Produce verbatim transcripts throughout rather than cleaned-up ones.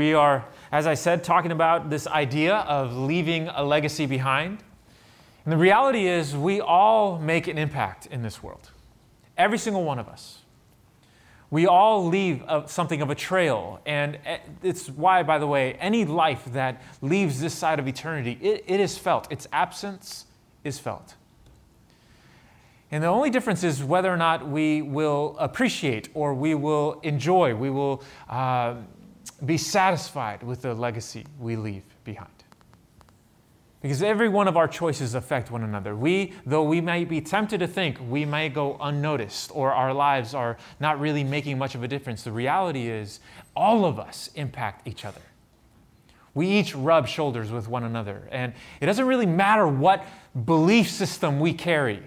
We are, as I said, talking about this idea of leaving a legacy behind. And the reality is we all make an impact in this world. Every single one of us. We all leave a, something of a trail. And it's why, by the way, any life that leaves this side of eternity, it, it is felt. Its absence is felt. And the only difference is whether or not we will appreciate or we will enjoy, we will uh, be satisfied with the legacy we leave behind. Because every one of our choices affect one another. We, though we may be tempted to think we may go unnoticed or our lives are not really making much of a difference, the reality is all of us impact each other. We each rub shoulders with one another. And it doesn't really matter what belief system we carry.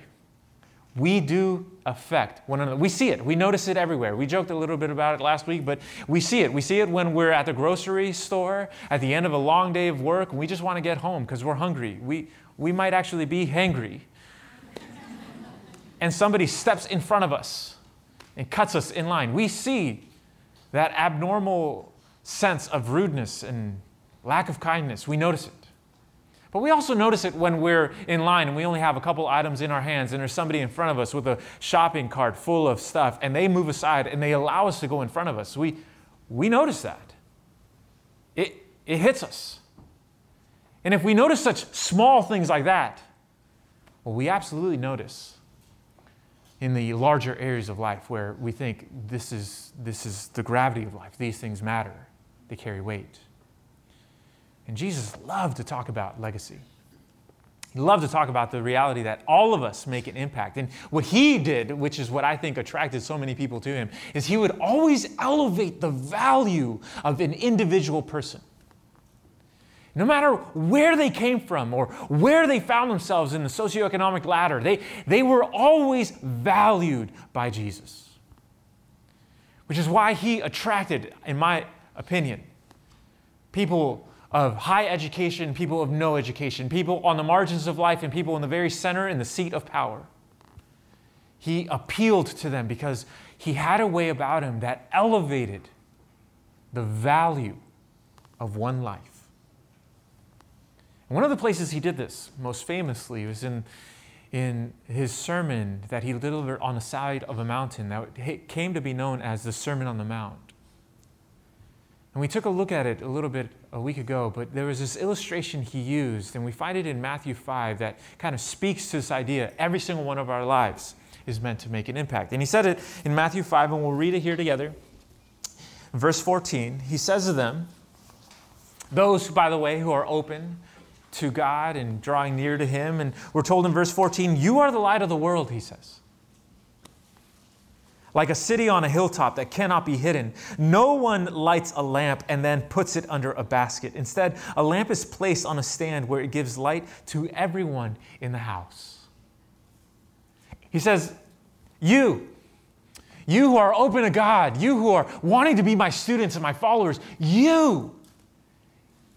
We do affect one another. We see it. We notice it everywhere. We joked a little bit about it last week, but we see it. We see it when we're at the grocery store, at the end of a long day of work, and we just want to get home because we're hungry. We, we might actually be hangry. And somebody steps in front of us and cuts us in line. We see that abnormal sense of rudeness and lack of kindness. We notice it. But we also notice it when we're in line and we only have a couple items in our hands and there's somebody in front of us with a shopping cart full of stuff and they move aside and they allow us to go in front of us. We, we notice that. It, it hits us. And if we notice such small things like that, well, we absolutely notice in the larger areas of life where we think this is, this is the gravity of life. These things matter. They carry weight. And Jesus loved to talk about legacy. He loved to talk about the reality that all of us make an impact. And what he did, which is what I think attracted so many people to him, is he would always elevate the value of an individual person. No matter where they came from or where they found themselves in the socioeconomic ladder, they, they were always valued by Jesus. Which is why he attracted, in my opinion, people of high education, people of no education, people on the margins of life, and people in the very center in the seat of power. He appealed to them because he had a way about him that elevated the value of one life. And one of the places he did this, most famously, was in, in his sermon that he delivered on the side of a mountain that came to be known as the Sermon on the Mount. And we took a look at it a little bit a week ago, but there was this illustration he used, and we find it in Matthew five that kind of speaks to this idea. Every single one of our lives is meant to make an impact. And he said it in Matthew five, and we'll read it here together. Verse fourteen, he says to them, those, by the way, who are open to God and drawing near to him, and we're told in verse fourteen, you are the light of the world, he says. Like a city on a hilltop that cannot be hidden. No one lights a lamp and then puts it under a basket. Instead, a lamp is placed on a stand where it gives light to everyone in the house. He says, you, you who are open to God, you who are wanting to be my students and my followers, you,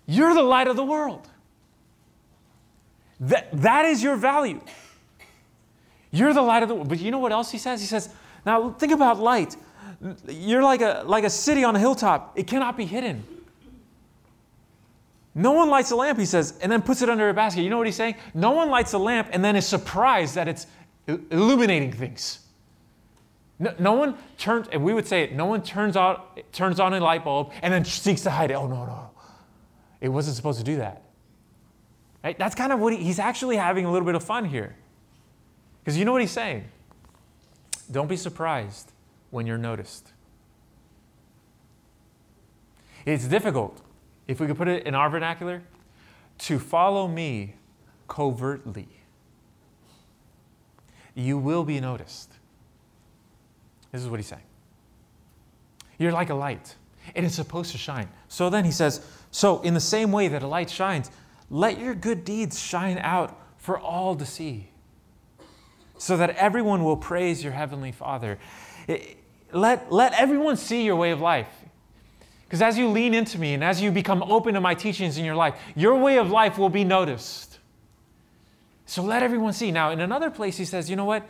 you're the light of the world. That, that is your value. You're the light of the world. But you know what else he says? He says, now, think about light. You're like a, like a city on a hilltop. It cannot be hidden. No one lights a lamp, he says, and then puts it under a basket. You know what he's saying? No one lights a lamp and then is surprised that it's illuminating things. No, no one turns, and we would say it, no one turns out, turns on a light bulb and then seeks to hide it. Oh, no, no. It wasn't supposed to do that. Right? That's kind of what he, he's actually having a little bit of fun here. Because you know what he's saying? Don't be surprised when you're noticed. It's difficult, if we could put it in our vernacular, to follow me covertly. You will be noticed. This is what he's saying. You're like a light, and it's supposed to shine. So then he says, so in the same way that a light shines, let your good deeds shine out for all to see. So that everyone will praise your heavenly Father. Let, let everyone see your way of life. Because as you lean into me and as you become open to my teachings in your life, your way of life will be noticed. So let everyone see. Now, in another place, he says, you know what?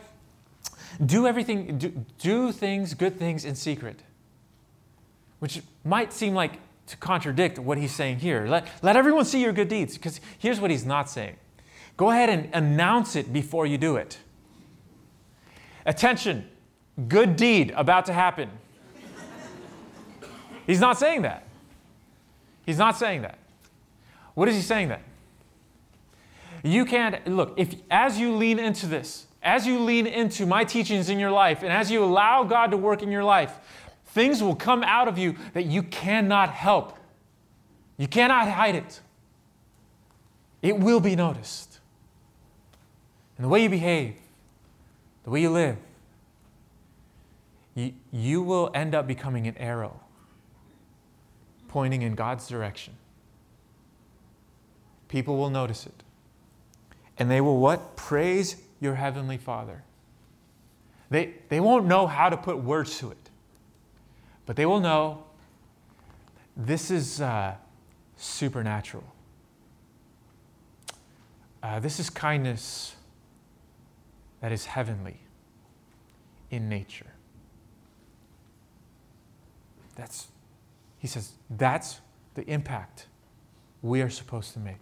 Do everything, do, do things, good things in secret. Which might seem like to contradict what he's saying here. Let, let everyone see your good deeds, because here's what he's not saying. Go ahead and announce it before you do it. Attention, good deed about to happen. He's not saying that. He's not saying that. What is he saying then? You can't, look, if as you lean into this, as you lean into my teachings in your life, and as you allow God to work in your life, things will come out of you that you cannot help. You cannot hide it. It will be noticed. And the way you behave, the way you live, you, you will end up becoming an arrow pointing in God's direction. People will notice it. And they will what? Praise your Heavenly Father. They, they won't know how to put words to it. But they will know this is uh, supernatural. Uh, this is kindness that is heavenly in nature. That's, he says, that's the impact we are supposed to make.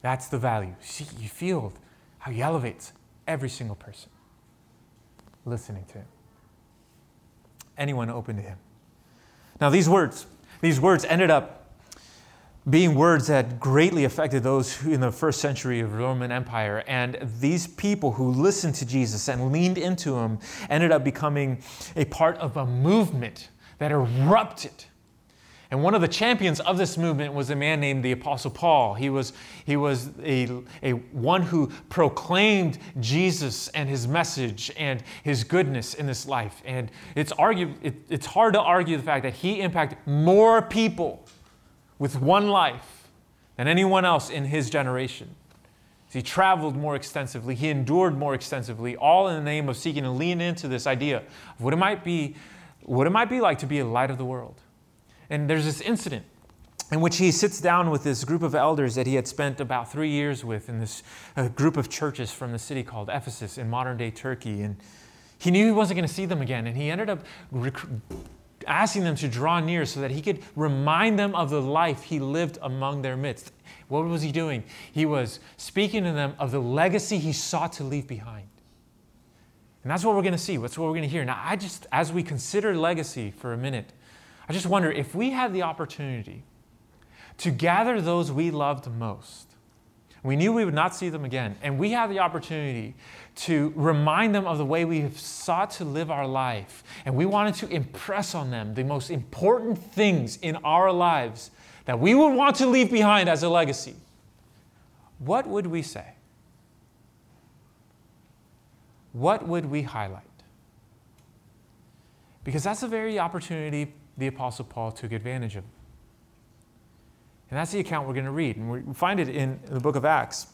That's the value. See, you feel how he elevates every single person listening to him. Anyone open to him. Now these words, these words ended up being words that greatly affected those who in the first century of the Roman Empire. And these people who listened to Jesus and leaned into him ended up becoming a part of a movement that erupted. And one of the champions of this movement was a man named the Apostle Paul. He was, he was a, a one who proclaimed Jesus and his message and his goodness in this life. And it's, argue, it, it's hard to argue the fact that he impacted more people with one life than anyone else in his generation. He traveled more extensively. He endured more extensively, all in the name of seeking to lean into this idea of what it might be, what it might be like to be a light of the world. And there's this incident in which he sits down with this group of elders that he had spent about three years with in this uh, group of churches from the city called Ephesus in modern-day Turkey. And he knew he wasn't going to see them again. And he ended up rec- asking them to draw near so that he could remind them of the life he lived among their midst. What was he doing? He was speaking to them of the legacy he sought to leave behind. And that's what we're going to see. That's what we're going to hear. Now, I just, as we consider legacy for a minute, I just wonder if we had the opportunity to gather those we loved most, we knew we would not see them again, and we had the opportunity to remind them of the way we have sought to live our life, and we wanted to impress on them the most important things in our lives that we would want to leave behind as a legacy, what would we say? What would we highlight? Because that's the very opportunity the Apostle Paul took advantage of. And that's the account we're going to read. And we find it in the book of Acts.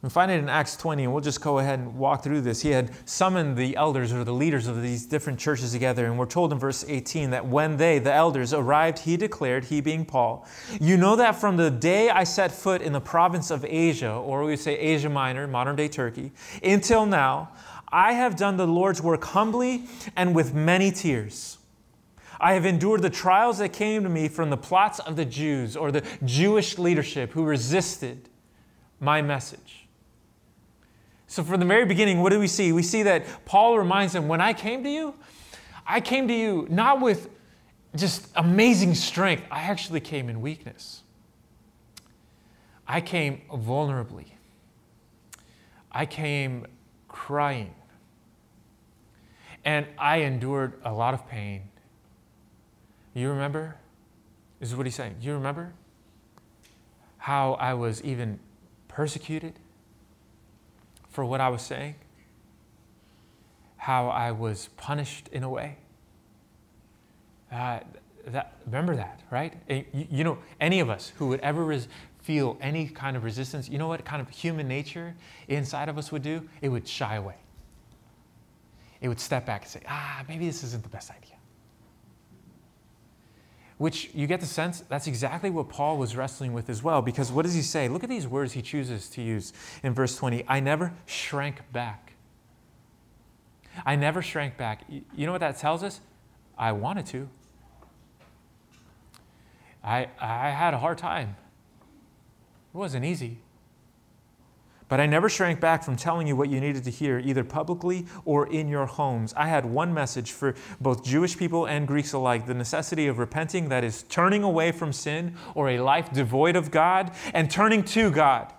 We find it in Acts twenty, and we'll just go ahead and walk through this. He had summoned the elders or the leaders of these different churches together, and we're told in verse eighteen that when they, the elders, arrived, he declared, he being Paul, you know that from the day I set foot in the province of Asia, or we say Asia Minor, modern-day Turkey, until now, I have done the Lord's work humbly and with many tears. I have endured the trials that came to me from the plots of the Jews or the Jewish leadership who resisted my message. So from the very beginning, what do we see? We see that Paul reminds them, when I came to you, I came to you not with just amazing strength. I actually came in weakness. I came vulnerably. I came crying. And I endured a lot of pain. You remember? This is what he's saying. You remember how I was even persecuted for what I was saying? How I was punished in a way? Uh, that, remember that, right? And you, you know, any of us who would ever res- feel any kind of resistance, you know what kind of human nature inside of us would do? It would shy away. It would step back and say, ah, maybe this isn't the best idea. Which you get the sense that's exactly what Paul was wrestling with as well. Because what does he say? Look at these words he chooses to use in verse twenty. I never shrank back. I never shrank back. You know what that tells us? I wanted to. I, I had a hard time. It wasn't easy. But I never shrank back from telling you what you needed to hear, either publicly or in your homes. I had one message for both Jewish people and Greeks alike, the necessity of repenting, that is turning away from sin or a life devoid of God, and turning to God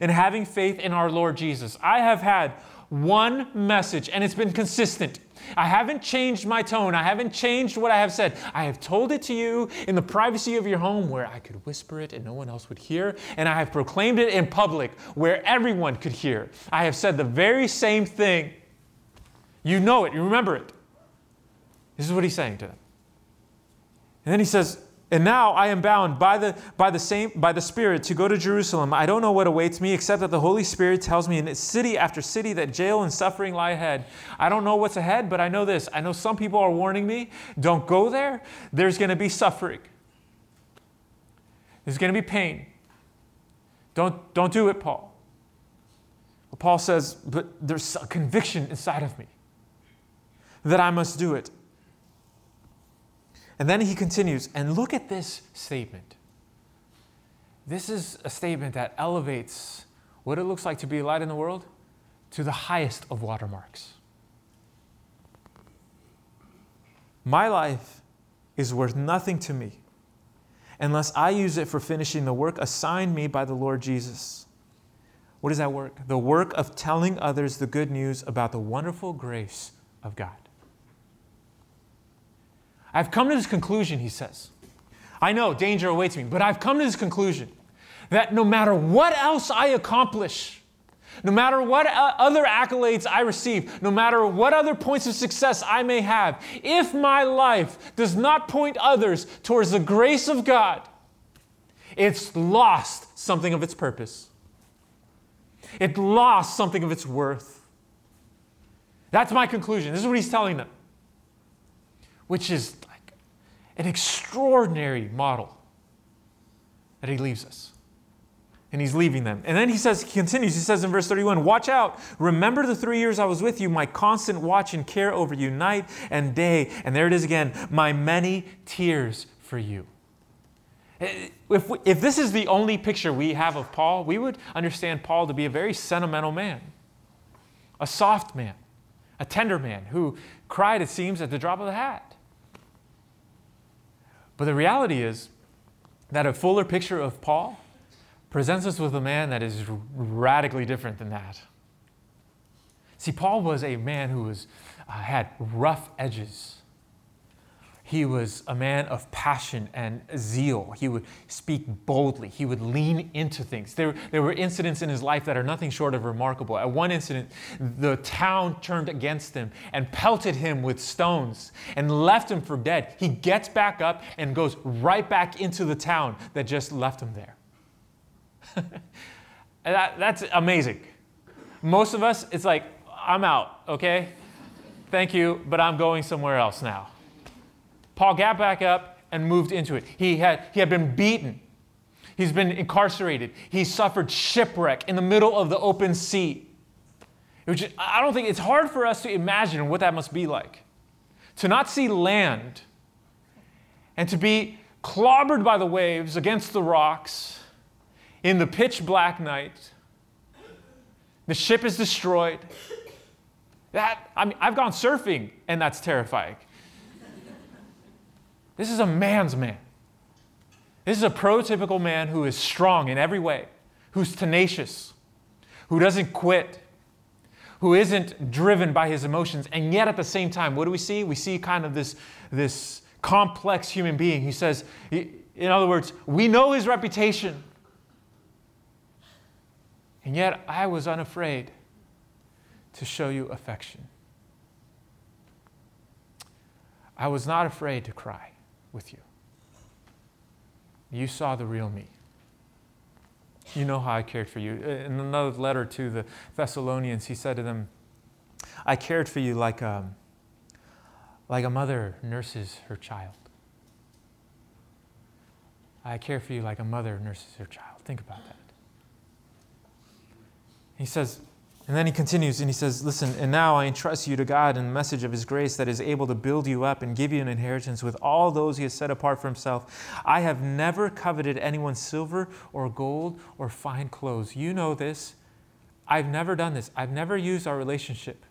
and having faith in our Lord Jesus. I have had one message, and it's been consistent. I haven't changed my tone. I haven't changed what I have said. I have told it to you in the privacy of your home where I could whisper it and no one else would hear. And I have proclaimed it in public where everyone could hear. I have said the very same thing. You know it. You remember it. This is what he's saying to them. And then he says, and now I am bound by the by the same by the Spirit to go to Jerusalem. I don't know what awaits me, except that the Holy Spirit tells me in city after city that jail and suffering lie ahead. I don't know what's ahead, but I know this. I know some people are warning me, don't go there. There's going to be suffering. There's going to be pain. Don't, don't do it, Paul. Well, Paul says, but there's a conviction inside of me that I must do it. And then he continues, and look at this statement. This is a statement that elevates what it looks like to be a light in the world to the highest of watermarks. My life is worth nothing to me unless I use it for finishing the work assigned me by the Lord Jesus. What is that work? The work of telling others the good news about the wonderful grace of God. I've come to this conclusion, he says. I know danger awaits me, but I've come to this conclusion that no matter what else I accomplish, no matter what other accolades I receive, no matter what other points of success I may have, if my life does not point others towards the grace of God, it's lost something of its purpose. It lost something of its worth. That's my conclusion. This is what he's telling them, which is like an extraordinary model that he leaves us. And he's leaving them. And then he says, he continues, he says in verse thirty-one, watch out, remember the three years I was with you, my constant watch and care over you night and day. And there it is again, my many tears for you. If, we, if this is the only picture we have of Paul, we would understand Paul to be a very sentimental man, a soft man, a tender man who cried, it seems, at the drop of the hat. But the reality is that a fuller picture of Paul presents us with a man that is radically different than that. See, Paul was a man who was, uh, had rough edges. He was a man of passion and zeal. He would speak boldly. He would lean into things. There, there were incidents in his life that are nothing short of remarkable. At one incident, the town turned against him and pelted him with stones and left him for dead. He gets back up and goes right back into the town that just left him there. that, that's amazing. Most of us, it's like, I'm out, okay? Thank you, but I'm going somewhere else now. Paul got back up and moved into it. He had, he had been beaten. He's been incarcerated. He suffered shipwreck in the middle of the open sea. Which I don't think, it's hard for us to imagine what that must be like. To not see land and to be clobbered by the waves against the rocks in the pitch black night. The ship is destroyed. That, I mean, I've gone surfing and that's terrifying. This is a man's man. This is a prototypical man who is strong in every way, who's tenacious, who doesn't quit, who isn't driven by his emotions. And yet at the same time, what do we see? We see kind of this, this complex human being. He says, in other words, we know his reputation. And yet I was unafraid to show you affection. I was not afraid to cry with you. You saw the real me. You know how I cared for you. In another letter to the Thessalonians, he said to them, I cared for you like a, like a mother nurses her child. I care for you like a mother nurses her child. Think about that. He says, And then he continues and he says, listen, and now I entrust you to God and the message of his grace that is able to build you up and give you an inheritance with all those he has set apart for himself. I have never coveted anyone's silver or gold or fine clothes. You know this. I've never done this. I've never used our relationship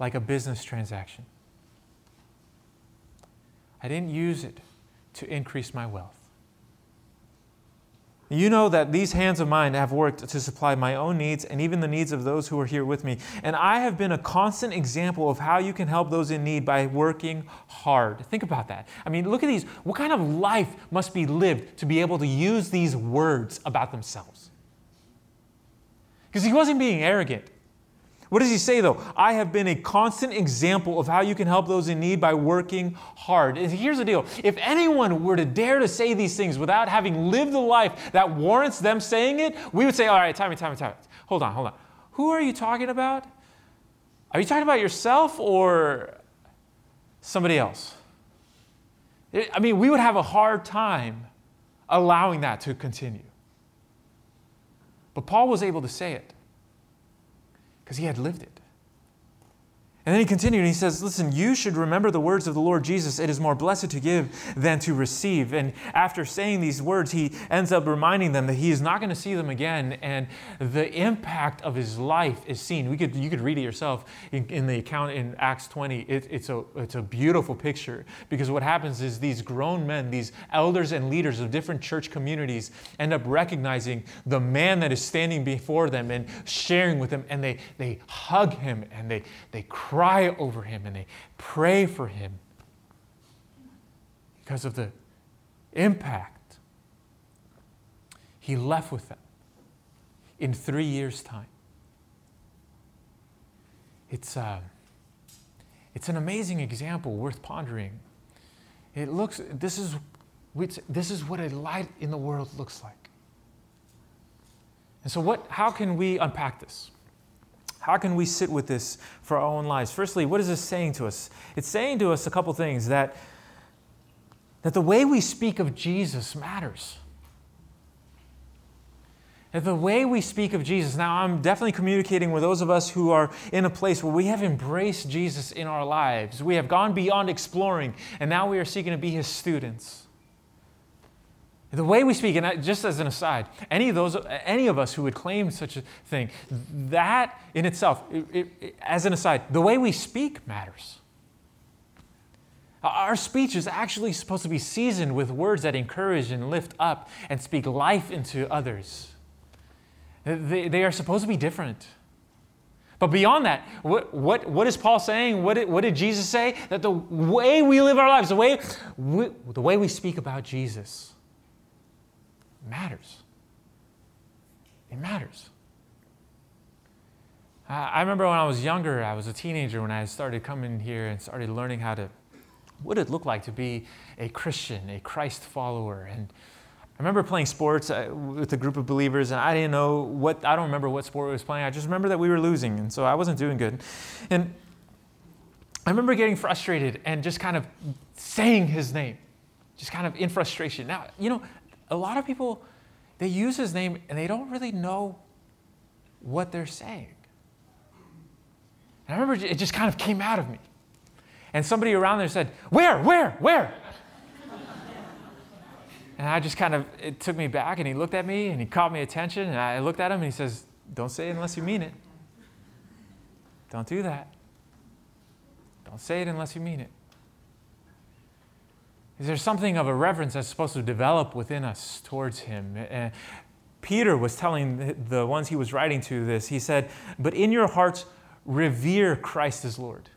like a business transaction. I didn't use it to increase my wealth. You know that these hands of mine have worked to supply my own needs and even the needs of those who are here with me. And I have been a constant example of how you can help those in need by working hard. Think about that. I mean, look at these. What kind of life must be lived to be able to use these words about themselves? Because he wasn't being arrogant. What does he say, though? I have been a constant example of how you can help those in need by working hard. And here's the deal. If anyone were to dare to say these things without having lived the life that warrants them saying it, we would say, all right, time it, time it, time it. Hold on, hold on. Who are you talking about? Are you talking about yourself or somebody else? I mean, we would have a hard time allowing that to continue. But Paul was able to say it. Because he had lived it. And then he continued and he says, listen, you should remember the words of the Lord Jesus. It is more blessed to give than to receive. And after saying these words, he ends up reminding them that he is not going to see them again. And the impact of his life is seen. We could, you could read it yourself in, in the account in Acts twenty. It, it's, a, it's a beautiful picture because what happens is these grown men, these elders and leaders of different church communities end up recognizing the man that is standing before them and sharing with them. And they, they hug him and they, they cry. Cry over him and they pray for him because of the impact he left with them in three years' time. It's uh, it's an amazing example worth pondering. It looks this is this is what a light in the world looks like. And so, what? How can we unpack this? How can we sit with this for our own lives? Firstly, what is this saying to us? It's saying to us a couple things, that, that the way we speak of Jesus matters. That the way we speak of Jesus, now I'm definitely communicating with those of us who are in a place where we have embraced Jesus in our lives. We have gone beyond exploring, and now we are seeking to be his students. The way we speak, and just as an aside, any of those, any of us who would claim such a thing, that in itself, it, it, it, as an aside, the way we speak matters. Our speech is actually supposed to be seasoned with words that encourage and lift up and speak life into others. They, they are supposed to be different. But beyond that, what, what, what is Paul saying? What did, what did Jesus say? That the way we live our lives, the way we, the way we speak about Jesus matters. It matters. Uh, I remember when I was younger, I was a teenager when I started coming here and started learning how to, what it looked like to be a Christian, a Christ follower. And I remember playing sports uh, with a group of believers, and I didn't know what, I don't remember what sport I was playing. I just remember that we were losing, and so I wasn't doing good. And I remember getting frustrated and just kind of saying his name, just kind of in frustration. Now, you know, a lot of people, they use his name and they don't really know what they're saying. And I remember it just kind of came out of me. And somebody around there said, where, where, where? And I just kind of, it took me back and he looked at me and he caught my attention and I looked at him and he says, don't say it unless you mean it. Don't do that. Don't say it unless you mean it. Is there something of a reverence that's supposed to develop within us towards him? Uh, Peter was telling the, the ones he was writing to this. He said, but in your hearts, revere Christ as Lord.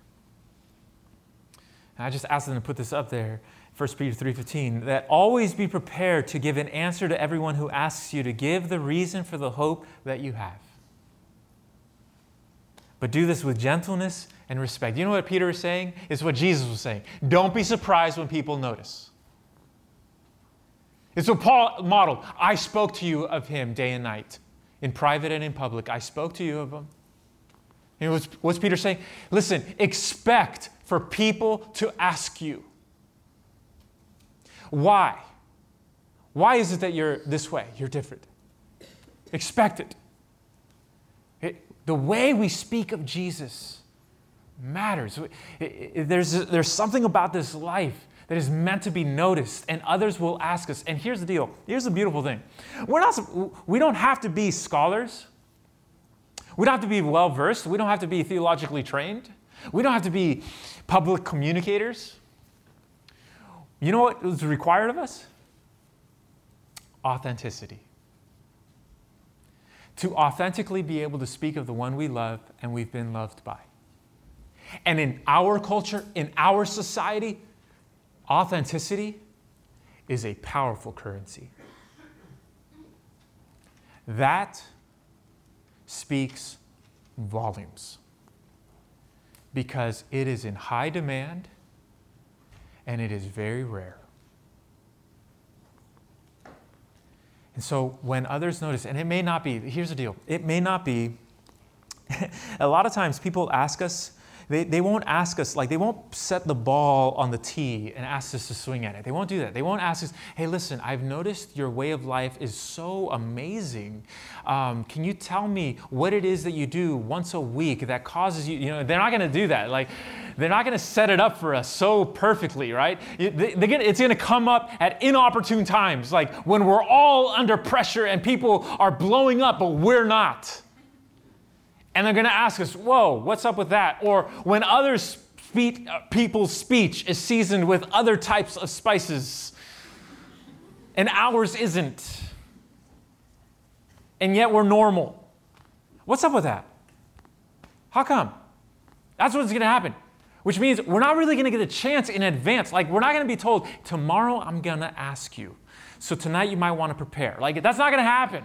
And I just asked them to put this up there. First Peter three fifteen, that always be prepared to give an answer to everyone who asks you to give the reason for the hope that you have. But do this with gentleness and respect. You know what Peter is saying? It's what Jesus was saying. Don't be surprised when people notice. It's what Paul modeled. I spoke to you of him day and night, in private and in public. I spoke to you of him. You know what's, what's Peter saying? Listen, expect for people to ask you. Why? Why is it that you're this way? You're different. Expect it. It The way we speak of Jesus matters. There's, there's something about this life that is meant to be noticed, and others will ask us. And here's the deal. Here's the beautiful thing. We're not, we don't have to be scholars. We don't have to be well-versed. We don't have to be theologically trained. We don't have to be public communicators. You know what is required of us? Authenticity. To authentically be able to speak of the one we love and we've been loved by. And in our culture, in our society, authenticity is a powerful currency. That speaks volumes because it is in high demand and it is very rare. And so when others notice, and it may not be, here's the deal, it may not be, a lot of times people ask us, They they won't ask us, like they won't set the ball on the tee and ask us to swing at it. They won't do that. They won't ask us, hey, listen, I've noticed your way of life is so amazing. Um, can you tell me what it is that you do once a week that causes you, you know, they're not going to do that. Like, they're not going to set it up for us so perfectly, right? They're gonna, it's going to come up at inopportune times, like when we're all under pressure and people are blowing up, but we're not. And they're going to ask us, whoa, what's up with that? Or when other spe- people's speech is seasoned with other types of spices and ours isn't, and yet we're normal. What's up with that? How come? That's what's going to happen, which means we're not really going to get a chance in advance. Like, we're not going to be told, tomorrow I'm going to ask you, so tonight you might want to prepare. Like, that's not going to happen,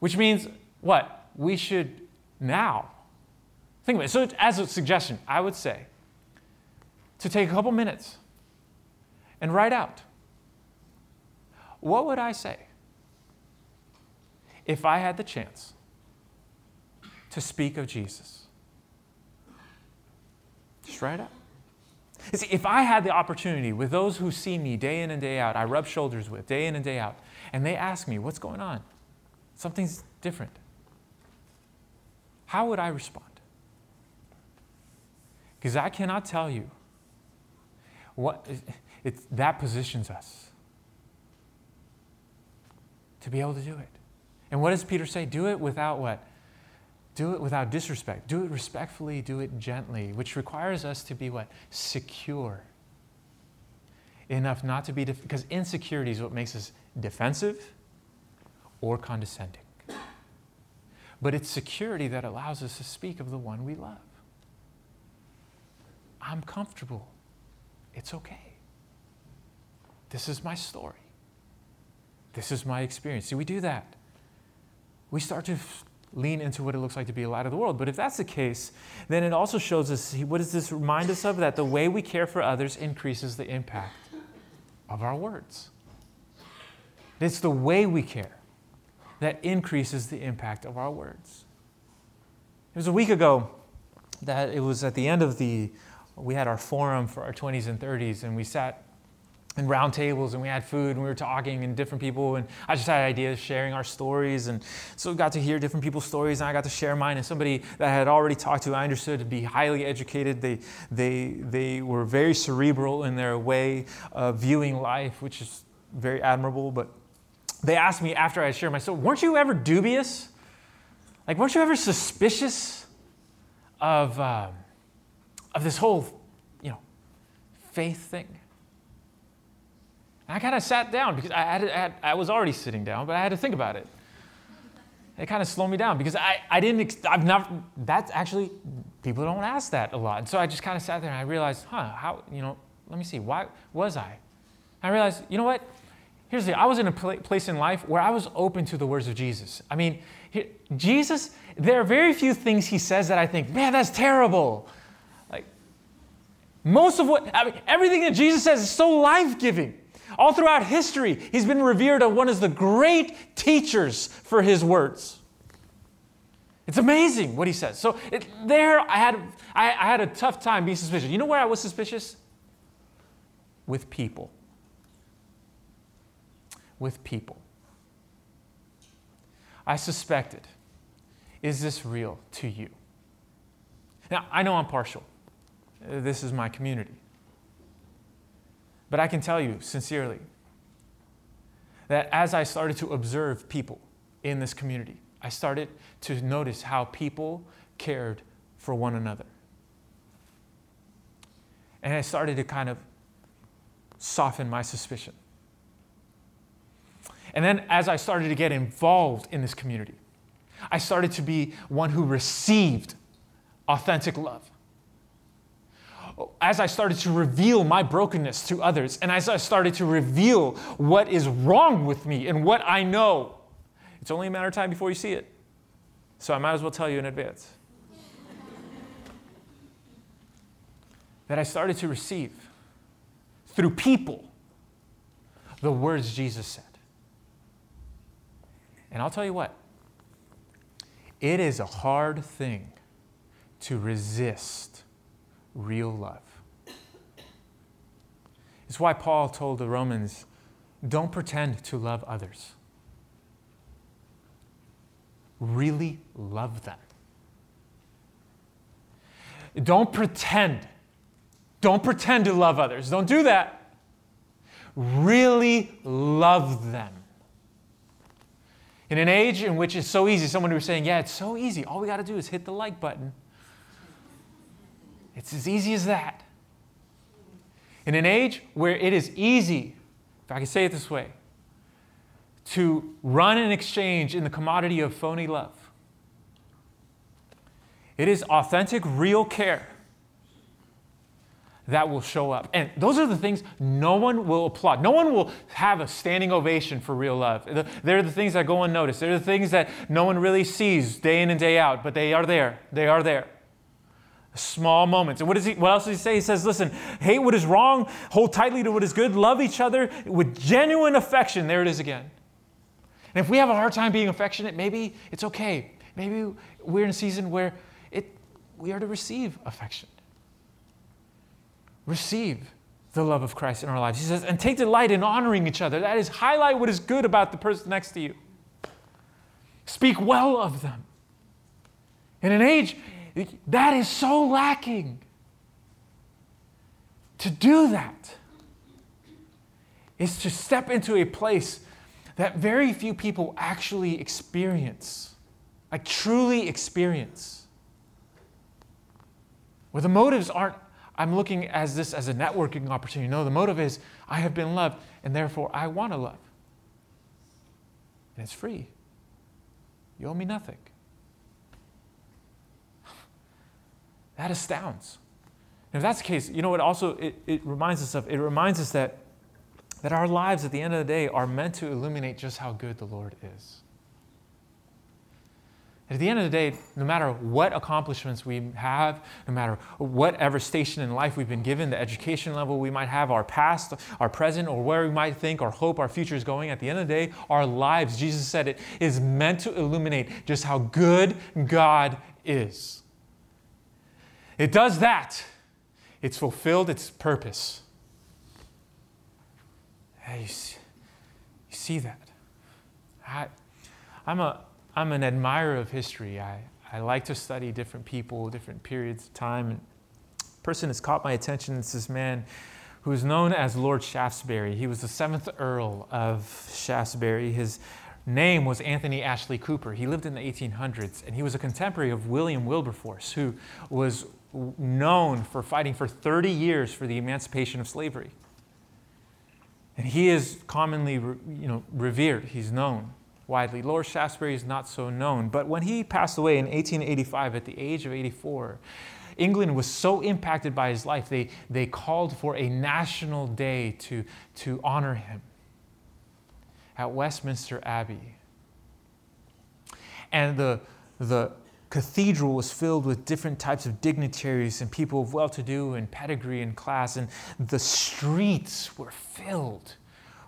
which means what? We should now think about it. So as a suggestion, I would say to take a couple minutes and write out, what would I say if I had the chance to speak of Jesus? Just write it out. You see, if I had the opportunity with those who see me day in and day out, I rub shoulders with day in and day out, and they ask me, what's going on? Something's different. How would I respond? Because I cannot tell you what it, it, that positions us to be able to do it. And what does Peter say? Do it without what? Do it without disrespect. Do it respectfully. Do it gently, which requires us to be what? Secure. Enough not to be, def- because insecurity is what makes us defensive or condescending. But it's security that allows us to speak of the one we love. I'm comfortable. It's okay. This is my story. This is my experience. See, we do that. We start to lean into what it looks like to be a light of the world. But if that's the case, then it also shows us, what does this remind us of? That the way we care for others increases the impact of our words. It's the way we care that increases the impact of our words. It was a week ago that it was at the end of the, we had our forum for our twenties and thirties, and we sat in round tables, and we had food, and we were talking, and different people, and I just had ideas sharing our stories, and so we got to hear different people's stories, and I got to share mine, and somebody that I had already talked to, I understood to be highly educated. They, they, they were very cerebral in their way of viewing life, which is very admirable, but they asked me after I shared my story, weren't you ever dubious? Like, weren't you ever suspicious of um, of this whole, you know, faith thing? And I kind of sat down because I had, I had I was already sitting down, but I had to think about it. It kind of slowed me down because I, I didn't, I've never, that's actually, people don't ask that a lot. And so I just kind of sat there and I realized, huh, how, you know, let me see, why was I? I realized, you know what? Here's the thing. I was in a place in life where I was open to the words of Jesus. I mean, Jesus, there are very few things he says that I think, man, that's terrible. Like, most of what, I mean, everything that Jesus says is so life-giving. All throughout history, he's been revered as one of the great teachers for his words. It's amazing what he says. So it, there, I had, I, I had a tough time being suspicious. You know where I was suspicious? With people. with people. I suspected Is this real to you? Now, I know I'm partial. This is my community. But I can tell you sincerely that as I started to observe people in this community, I started to notice how people cared for one another. And I started to kind of soften my suspicion. And then as I started to get involved in this community, I started to be one who received authentic love. As I started to reveal my brokenness to others, and as I started to reveal what is wrong with me and what I know, it's only a matter of time before you see it. So I might as well tell you in advance. That I started to receive through people the words Jesus said. And I'll tell you what, it is a hard thing to resist real love. It's why Paul told the Romans, don't pretend to love others. Really love them. Don't pretend. Don't pretend to love others. Don't do that. Really love them. In an age in which it's so easy, someone who was saying, yeah, it's so easy. All we got to do is hit the like button. It's as easy as that. In an age where it is easy, if I can say it this way, to run an exchange in the commodity of phony love. It is authentic, real care that will show up. And those are the things no one will applaud. No one will have a standing ovation for real love. They're the things that go unnoticed. They're the things that no one really sees day in and day out, but they are there. They are there. Small moments. And what does he, what else does he say? He says, listen, hate what is wrong, hold tightly to what is good, love each other with genuine affection. There it is again. And if we have a hard time being affectionate, maybe it's okay. Maybe we're in a season where it we are to receive affection. Receive the love of Christ in our lives. He says, and take delight in honoring each other. That is, highlight what is good about the person next to you. Speak well of them. In an age that is so lacking, to do that is to step into a place that very few people actually experience, like truly experience, where the motives aren't, I'm looking at this as a networking opportunity. No, the motive is, I have been loved, and therefore I want to love. And it's free. You owe me nothing. That astounds. And if that's the case, you know what also it, it reminds us of? It reminds us that, that our lives at the end of the day are meant to illuminate just how good the Lord is. At the end of the day, no matter what accomplishments we have, no matter whatever station in life we've been given, the education level we might have, our past, our present, or where we might think or hope our future is going, at the end of the day, our lives, Jesus said it, is meant to illuminate just how good God is. It does that. It's fulfilled its purpose. Hey, you see, you see that. I, I'm a... I'm an admirer of history. I, I like to study different people, different periods of time. And a person has caught my attention. It's this man who is known as Lord Shaftesbury. He was the seventh Earl of Shaftesbury. His name was Anthony Ashley Cooper. He lived in the eighteen hundreds, and he was a contemporary of William Wilberforce, who was known for fighting for thirty years for the emancipation of slavery. And he is commonly, you know, revered. He's known widely. Lord Shaftesbury is not so known, but when he passed away in eighteen eighty-five at the age of eighty-four, England was so impacted by his life, they, they called for a national day to, to honor him at Westminster Abbey. And the, the cathedral was filled with different types of dignitaries and people of well-to-do and pedigree and class, and the streets were filled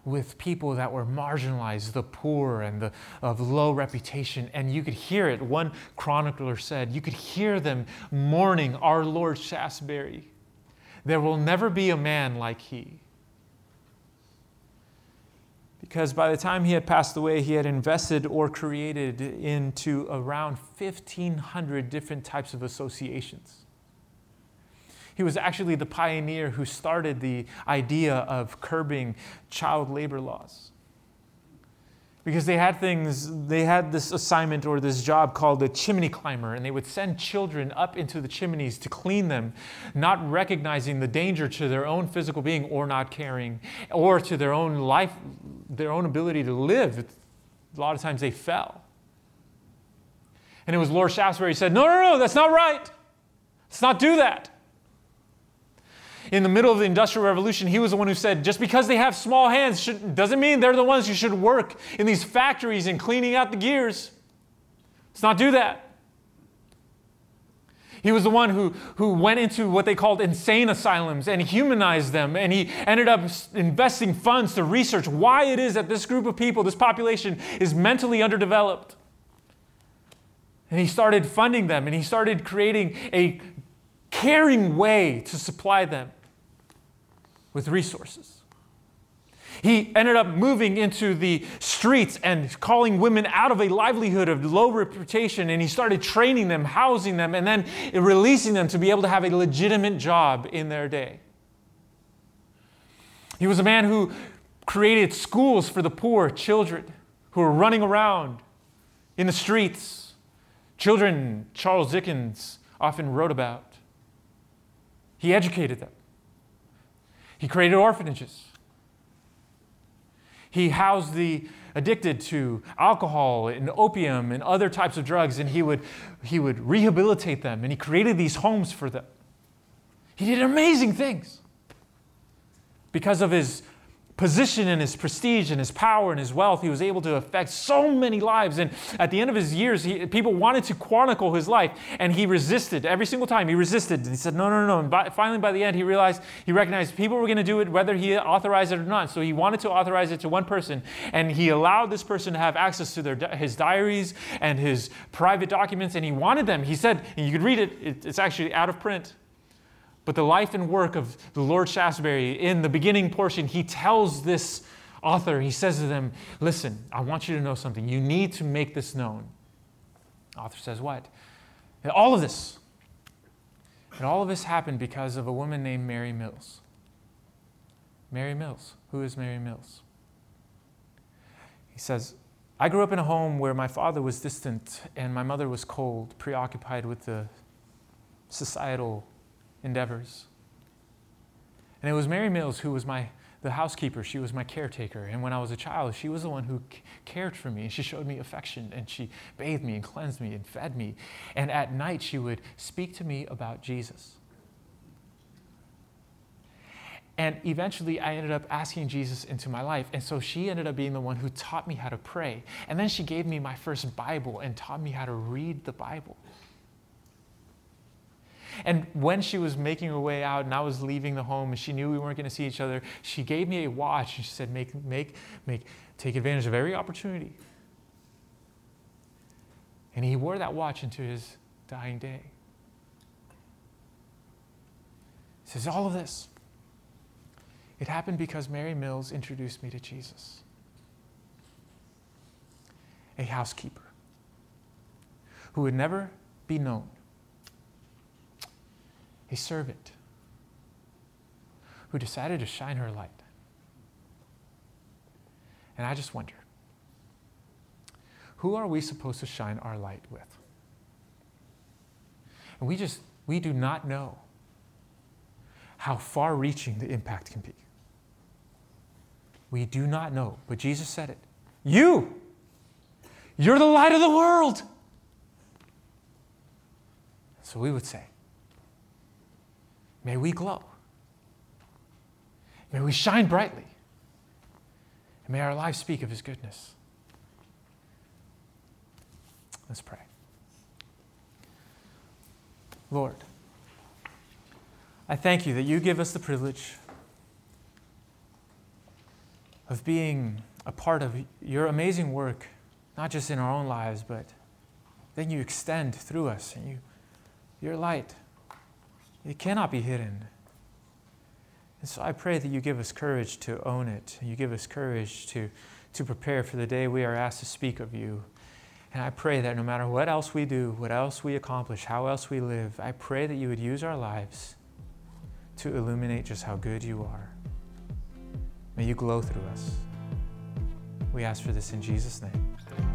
with people that were marginalized, the poor and the of low reputation. And you could hear it. One chronicler said, you could hear them mourning our Lord Shaftesbury. There will never be a man like he. because by the time he had passed away, he had invested or created into around fifteen hundred different types of associations. He was actually the pioneer who started the idea of curbing child labor laws. Because they had things, they had this assignment or this job called a chimney climber, and they would send children up into the chimneys to clean them, not recognizing the danger to their own physical being or not caring, or to their own life, their own ability to live. A lot of times they fell. And it was Lord Shaftesbury who said, no, no, no, that's not right. Let's not do that. In the middle of the Industrial Revolution, he was the one who said, just because they have small hands should, doesn't mean they're the ones who should work in these factories and cleaning out the gears. Let's not do that. He was the one who, who went into what they called insane asylums and humanized them, and he ended up investing funds to research why it is that this group of people, this population, is mentally underdeveloped. And he started funding them, and he started creating a caring way to supply them with resources. He ended up moving into the streets and calling women out of a livelihood of low reputation, and he started training them, housing them, and then releasing them to be able to have a legitimate job in their day. He was a man who created schools for the poor children who were running around in the streets. Children Charles Dickens often wrote about. He educated them. He created orphanages. He housed the addicted to alcohol and opium and other types of drugs, and he would, he would rehabilitate them, and he created these homes for them. He did amazing things because of his position and his prestige and his power and his wealth. He was able to affect so many lives. And at the end of his years, he, people wanted to chronicle his life, and he resisted. Every single time he resisted, and he said, no, no, no. And by, finally, by the end, he realized, he recognized people were going to do it whether he authorized it or not. So he wanted to authorize it to one person, and he allowed this person to have access to their, his diaries and his private documents, and he wanted them. He said, and you could read it, it it's actually out of print. But the life and work of the Lord Shaftesbury, in the beginning portion, he tells this author, he says to them, listen, I want you to know something. You need to make this known. The author says, what? And all of this. And all of this happened because of a woman named Mary Mills. Mary Mills. Who is Mary Mills? He says, I grew up in a home where my father was distant and my mother was cold, preoccupied with the societal endeavors. And it was Mary Mills who was my the housekeeper. She was my caretaker. And when I was a child, she was the one who c- cared for me. And she showed me affection. And she bathed me and cleansed me and fed me. And at night, she would speak to me about Jesus. And eventually, I ended up asking Jesus into my life. And so she ended up being the one who taught me how to pray. And then she gave me my first Bible and taught me how to read the Bible. And when she was making her way out and I was leaving the home and she knew we weren't going to see each other, she gave me a watch and she said, make, make, make, take advantage of every opportunity. And he wore that watch into his dying day. He says, all of this, it happened because Mary Mills introduced me to Jesus. A housekeeper who would never be known. A servant who decided to shine her light. And I just wonder, who are we supposed to shine our light with? And we just, we do not know how far-reaching the impact can be. We do not know, but Jesus said it. You, you're the light of the world. So we would say, may we glow. May we shine brightly. And may our lives speak of his goodness. Let's pray. Lord, I thank you that you give us the privilege of being a part of your amazing work, not just in our own lives, but then you extend through us and you, your light. It cannot be hidden. And so I pray that you give us courage to own it. You give us courage to, to prepare for the day we are asked to speak of you. And I pray that no matter what else we do, what else we accomplish, how else we live, I pray that you would use our lives to illuminate just how good you are. May you glow through us. We ask for this in Jesus' name.